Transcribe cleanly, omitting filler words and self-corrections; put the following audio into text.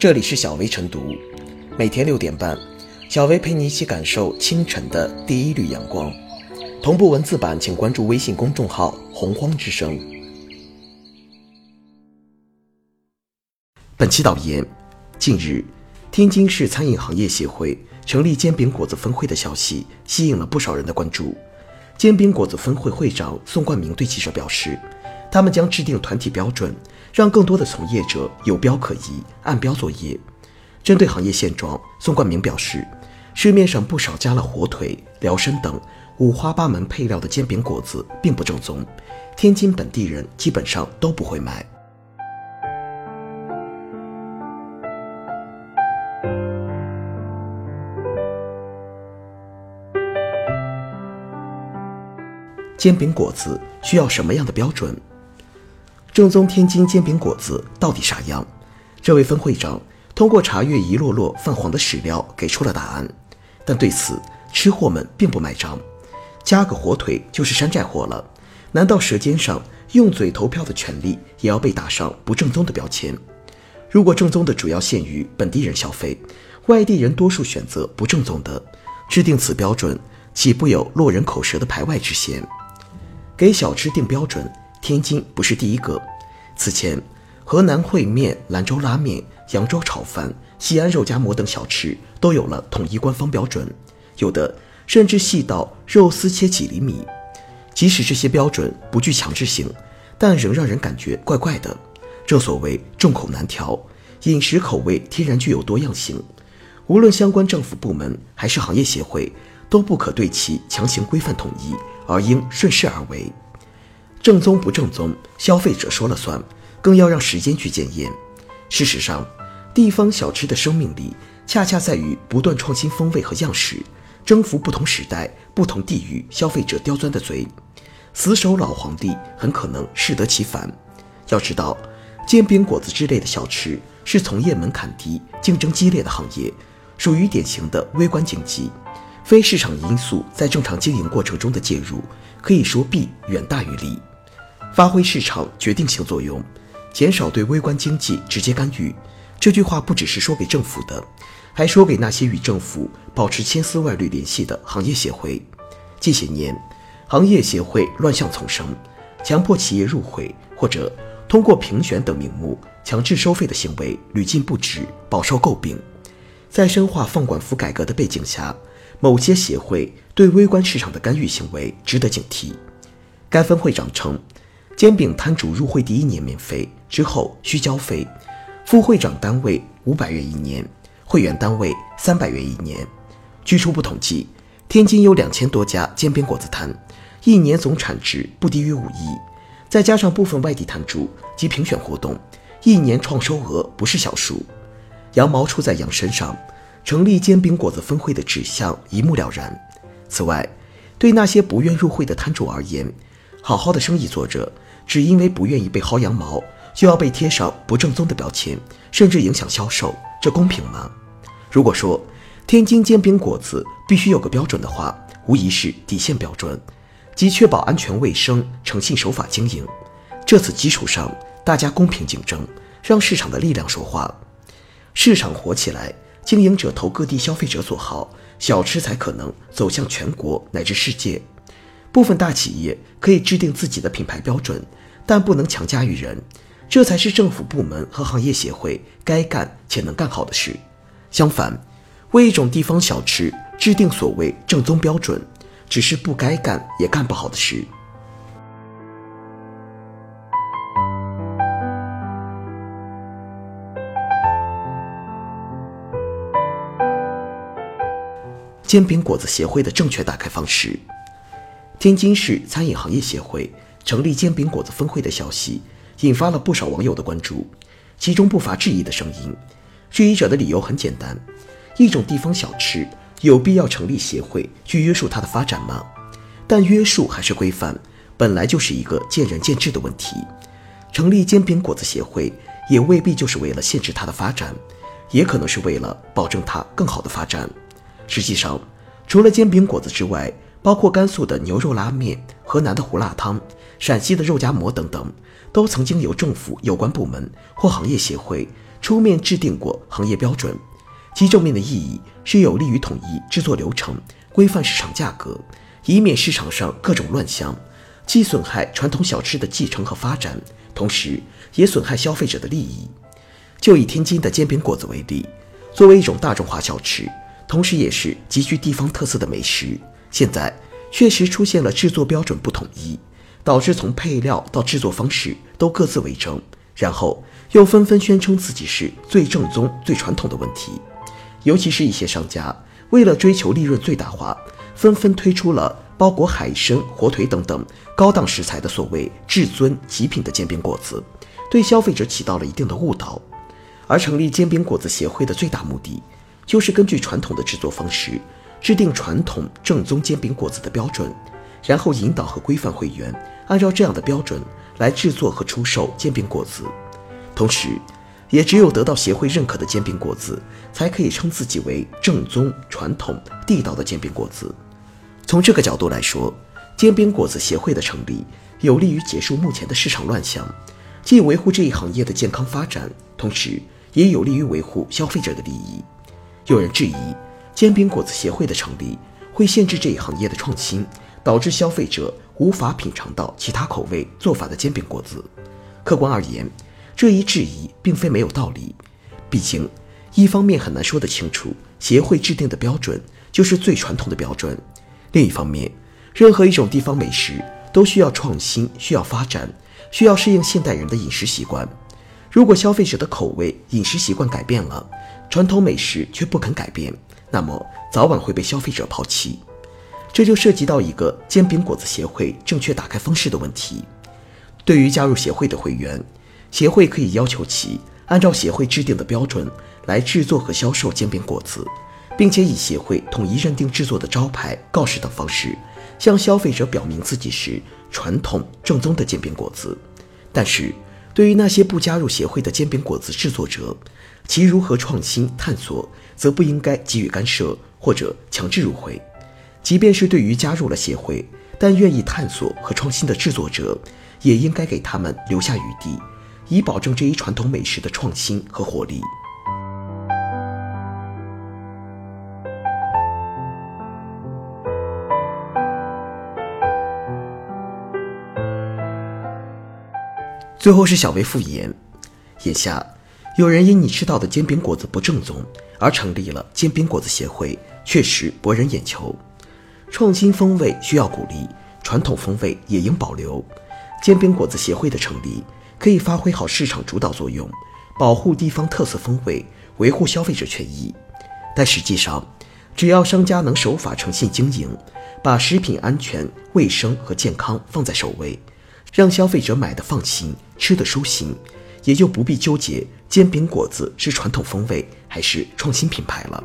这里是小薇晨读，每天6点半，小薇陪你一起感受清晨的第一缕阳光。同步文字版请关注微信公众号洪荒之声。本期导言：近日，天津市餐饮行业协会成立煎饼果子分会的消息吸引了不少人的关注。煎饼果子分会会长宋冠明对记者表示，他们将制定团体标准，让更多的从业者有标可依，按标作业。针对行业现状，宋冠明表示，市面上不少加了火腿、辽参等五花八门配料的煎饼果子并不正宗，天津本地人基本上都不会买。煎饼果子需要什么样的标准？正宗天津煎饼果子到底啥样？这位分会长通过查阅一摞摞泛黄的史料给出了答案，但对此吃货们并不买账。加个火腿就是山寨货了，难道舌尖上用嘴投票的权利也要被打上不正宗的标签？如果正宗的主要限于本地人消费，外地人多数选择不正宗的，制定此标准岂不有落人口舌的排外之嫌？给小吃定标准，天津不是第一个。此前，河南烩面、兰州拉面、扬州炒饭、西安肉夹馍等小吃都有了统一官方标准，有的甚至细到肉丝切几厘米。即使这些标准不具强制性，但仍让人感觉怪怪的。正所谓众口难调，饮食口味天然具有多样性，无论相关政府部门还是行业协会，都不可对其强行规范统一，而应顺势而为。正宗不正宗，消费者说了算，更要让时间去检验。事实上，地方小吃的生命力恰恰在于不断创新风味和样式，征服不同时代、不同地域消费者刁钻的嘴。死守老皇帝很可能适得其反。要知道，煎饼果子之类的小吃是从业门槛低、竞争激烈的行业，属于典型的微观经济。非市场因素在正常经营过程中的介入，可以说弊远大于利，发挥市场决定性作用，减少对微观经济直接干预。这句话不只是说给政府的，还说给那些与政府保持千丝万缕联系的行业协会。近些年，行业协会乱象丛生，强迫企业入会或者通过评选等名目强制收费的行为屡禁不止，饱受诟病。在深化放管服改革的背景下，某些协会对微观市场的干预行为值得警惕。该分会长称，煎饼摊主入会第1年免费，之后需交费，副会长单位500元1年，会员单位300元1年。据初步统计，天津有2000多家煎饼果子摊，一年总产值不低于5亿，再加上部分外地摊主及评选活动，一年创收额不是小数。羊毛出在羊身上，成立煎饼果子分会的指向一目了然。此外，对那些不愿入会的摊主而言，好好的生意做着，只因为不愿意被薅羊毛，就要被贴上不正宗的标签，甚至影响销售，这公平吗？如果说天津煎饼果子必须有个标准的话，无疑是底线标准，即确保安全卫生、诚信守法经营。这此基础上，大家公平竞争，让市场的力量说话。市场火起来，经营者投各地消费者所好，小吃才可能走向全国乃至世界。部分大企业可以制定自己的品牌标准，但不能强加于人，这才是政府部门和行业协会该干且能干好的事。相反，为一种地方小吃制定所谓正宗标准，只是不该干也干不好的事。煎饼果子协会的正确打开方式。天津市餐饮行业协会成立煎饼果子分会的消息引发了不少网友的关注，其中不乏质疑的声音。质疑者的理由很简单，一种地方小吃有必要成立协会去约束它的发展吗？但约束还是规范，本来就是一个见仁见智的问题。成立煎饼果子协会也未必就是为了限制它的发展，也可能是为了保证它更好的发展。实际上，除了煎饼果子之外，包括甘肃的牛肉拉面、河南的胡辣汤、陕西的肉夹馍等等，都曾经由政府有关部门或行业协会书面制定过行业标准，其正面的意义是有利于统一制作流程，规范市场价格，以免市场上各种乱象，既损害传统小吃的继承和发展，同时也损害消费者的利益。就以天津的煎饼果子为例，作为一种大众化小吃，同时也是极具地方特色的美食，现在确实出现了制作标准不统一，导致从配料到制作方式都各自为政，然后又纷纷宣称自己是最正宗最传统的问题。尤其是一些商家为了追求利润最大化，纷纷推出了包裹海参、火腿等等高档食材的所谓至尊极品的煎饼果子，对消费者起到了一定的误导。而成立煎饼果子协会的最大目的，就是根据传统的制作方式，制定传统正宗煎饼果子的标准，然后引导和规范会员按照这样的标准来制作和出售煎饼果子。同时也只有得到协会认可的煎饼果子，才可以称自己为正宗传统地道的煎饼果子。从这个角度来说，煎饼果子协会的成立有利于结束目前的市场乱象，既维护这一行业的健康发展，同时也有利于维护消费者的利益。有人质疑煎饼果子协会的成立会限制这一行业的创新，导致消费者无法品尝到其他口味做法的煎饼果子。客观而言，这一质疑并非没有道理，毕竟一方面很难说得清楚协会制定的标准就是最传统的标准，另一方面任何一种地方美食都需要创新，需要发展，需要适应现代人的饮食习惯。如果消费者的口味饮食习惯改变了，传统美食却不肯改变，那么早晚会被消费者抛弃。这就涉及到一个煎饼果子协会正确打开方式的问题。对于加入协会的会员，协会可以要求其按照协会制定的标准来制作和销售煎饼果子，并且以协会统一认定制作的招牌、告示等方式向消费者表明自己是传统正宗的煎饼果子。但是对于那些不加入协会的煎饼果子制作者，其如何创新探索则不应该给予干涉或者强制入会。即便是对于加入了协会但愿意探索和创新的制作者，也应该给他们留下余地，以保证这一传统美食的创新和活力。最后是小薇复言，眼下有人因你吃到的煎饼果子不正宗而成立了煎饼果子协会，确实博人眼球。创新风味需要鼓励，传统风味也应保留。煎饼果子协会的成立可以发挥好市场主导作用，保护地方特色风味，维护消费者权益。但实际上，只要商家能守法诚信经营，把食品安全、卫生和健康放在首位，让消费者买得放心，吃得舒心，也就不必纠结煎饼果子是传统风味还是创新品牌了。